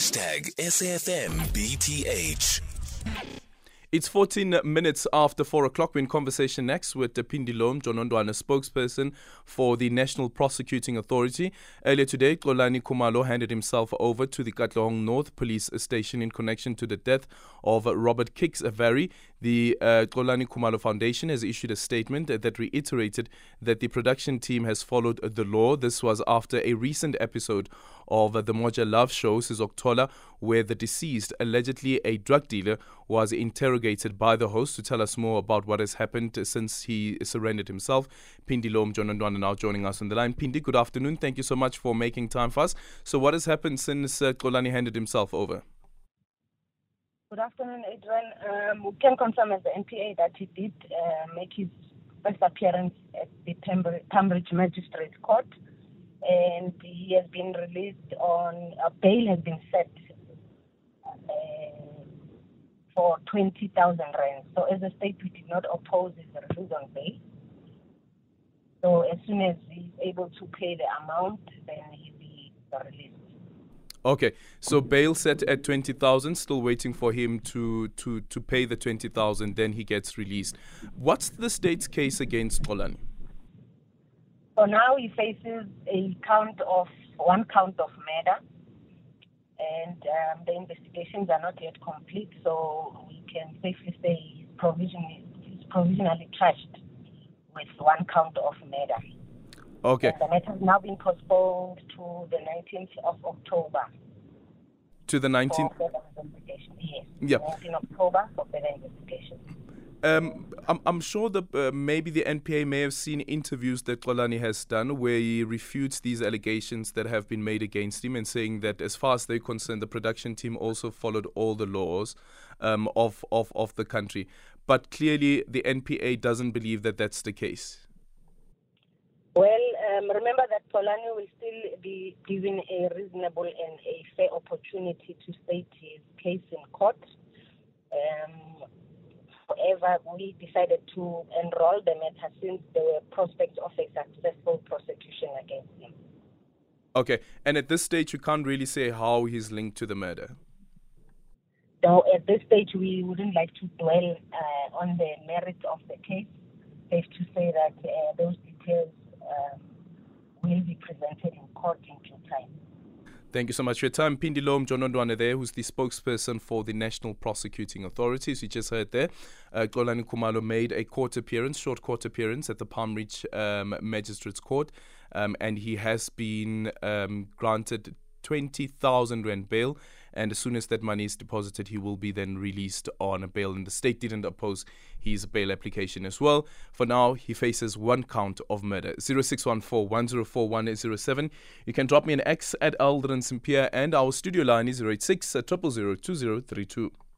#SAFMBTH. It's 14 minutes after 4 o'clock. We're in conversation next with Phindi Louw Mjonondwane, spokesperson for the National Prosecuting Authority. Earlier today, Xolani Khumalo handed himself over to the Katlehong North Police Station in connection to the death of Robert Kicks Varrie. The Xolani Khumalo Foundation has issued a statement that reiterated that the production team has followed the law. This was after a recent episode of the Moja Love Show, Sizokuthola, where the deceased, allegedly a drug dealer, was interrogated by the host. To tell us more about what has happened since he surrendered himself, Phindi Louw Mjonondwane now joining us on the line. Phindi, good afternoon. Thank you so much for making time for us. So what has happened since Xolani handed himself over? Good afternoon, Adrian. We can confirm as the NPA that he did make his first appearance at the Palm Ridge Magistrate Court, and he has been released on a bail has been set for 20,000 rand. So as a state, we did not oppose his release on bail. So as soon as he's able to pay the amount, then he'll be released. Okay, so bail set at 20,000, still waiting for him to pay the 20,000, then he gets released. What's the state's case against Xolani? So now he faces one count of murder, and the investigations are not yet complete, so we can safely say he's provisionally charged with one count of murder. Okay. And the matter has now been postponed to the 19th of October. To the 19th? For further investigation, yes. Yeah. 19th October for further investigation. I'm sure that maybe the NPA may have seen interviews that Xolani has done where he refutes these allegations that have been made against him and saying that as far as they're concerned, the production team also followed all the laws of the country. But clearly the NPA doesn't believe that that's the case. Well, remember that Xolani will still be given a reasonable and a fair opportunity to state his case in court. However, we decided to enroll the matter since there were prospects of a successful prosecution against him. Okay, and at this stage, you can't really say how he's linked to the murder? No, at this stage, we wouldn't like to dwell on the merits of the case. Safe to say that those details will be presented in court in due time. Thank you so much for your time. Phindi Louw Mjonondwane there, who's the spokesperson for the National Prosecuting Authorities. You just heard there, Xolani Khumalo made a short court appearance at the Palm Ridge Magistrates Court, and he has been granted 20,000 rand bail, and as soon as that money is deposited, he will be then released on a bail, and the state didn't oppose his bail application as well. For now, he faces one count of murder. 0614 104 107. You can drop me an X at Aldrin Simpia, and our studio line is 086 000 2032.